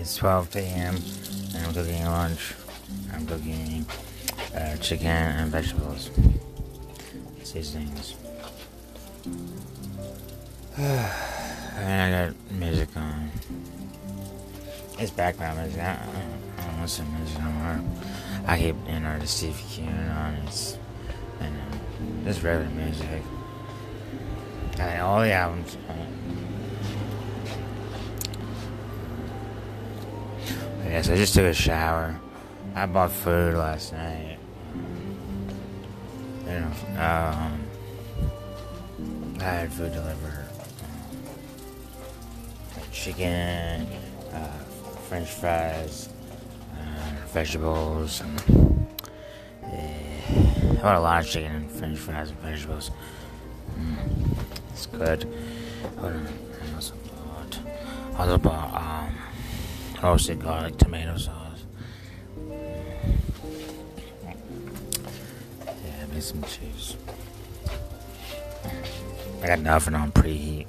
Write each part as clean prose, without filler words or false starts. It's 12 p.m. and I'm cooking lunch. I'm cooking chicken and vegetables. Seasonings. And I got music on. It's background music. I don't listen to music no more. I keep the Steve Keenan on. It's just regular music. I mean, all the albums. Yes, I just took a shower. I bought food last night. I had food delivered. Chicken, French fries, vegetables. I bought a lot of chicken and French fries and vegetables. It's good. I also bought roasted garlic tomato sauce. Yeah, I made some cheese. I got an oven on preheat.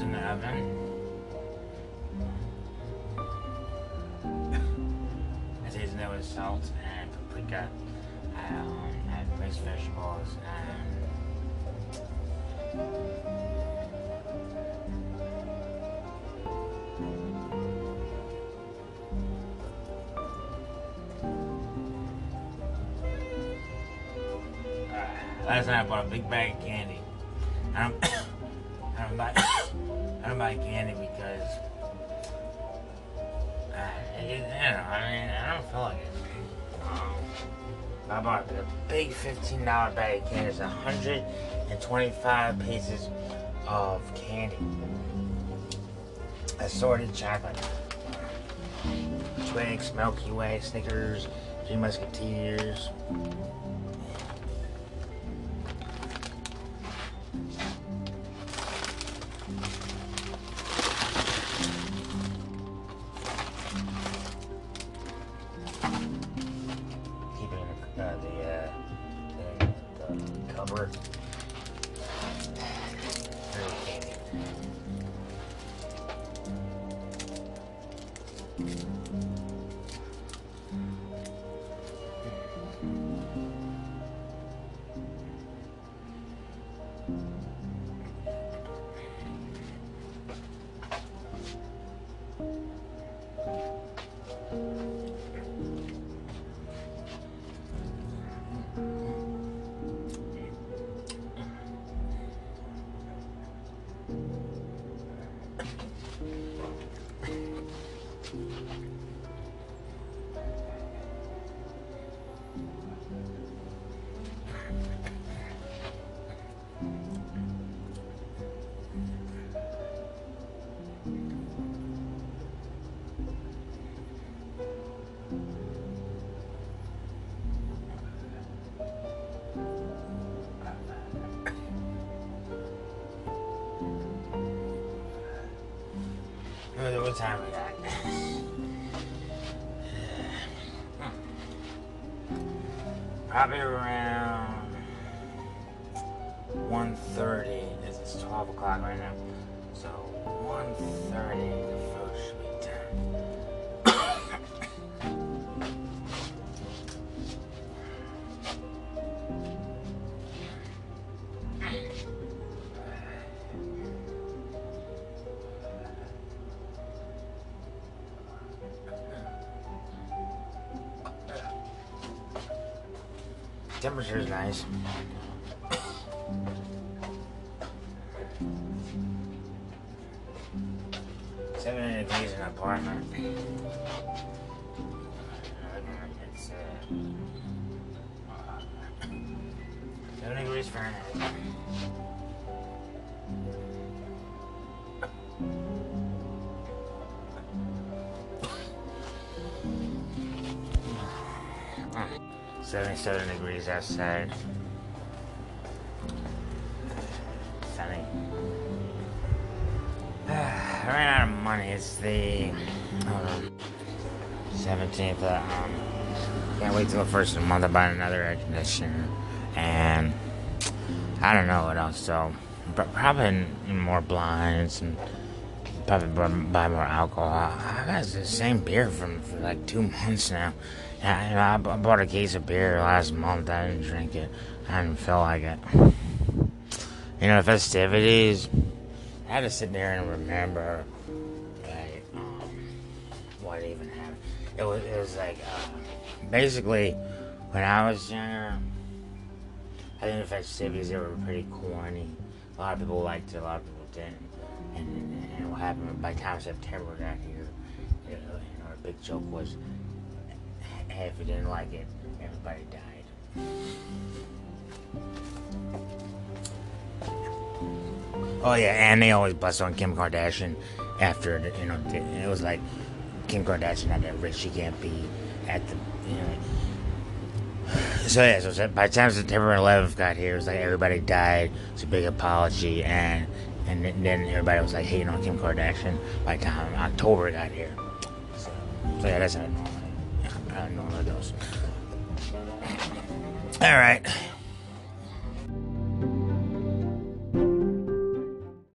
In the oven. I season it with salt and paprika. I have mixed vegetables and last night I bought a big bag of candy. I don't buy candy because I don't feel like it. I bought a big $15 bag of candy. It's 125 pieces of candy, assorted chocolate, Twix, Milky Way, Snickers, Three Musketeers. What time we got? Probably around 1:30. It's 12 o'clock right now. So 1:30 the food should be temperature's nice. Seven degrees in an apartment. It's 7 degrees Fahrenheit. Seven degrees outside. Sunny. I ran out of money. It's the 17th. Can't wait till the first of the month to buy another air conditioner, and I don't know what else. So probably more blinds and probably buy more alcohol. I got the same beer for like 2 months now. Yeah, I bought a case of beer last month. I didn't drink it. I didn't feel like it. You know, festivities. I had to sit there and remember, like, what even happened. It was like, basically, when I was younger, I think the festivities, they were pretty corny. A lot of people liked it, a lot of people didn't. And what happened by the time September got here, you know, our big joke was, hey, if you didn't like it, everybody died. Oh yeah, and they always bust on Kim Kardashian after, you know, it was like Kim Kardashian not that rich, she can't be at the, you know. So yeah, so by the time September 11th got here, it was like everybody died. It's a big apology, and then everybody was like hating on Kim Kardashian by the time October got here. So yeah, that's how it normally goes. All right.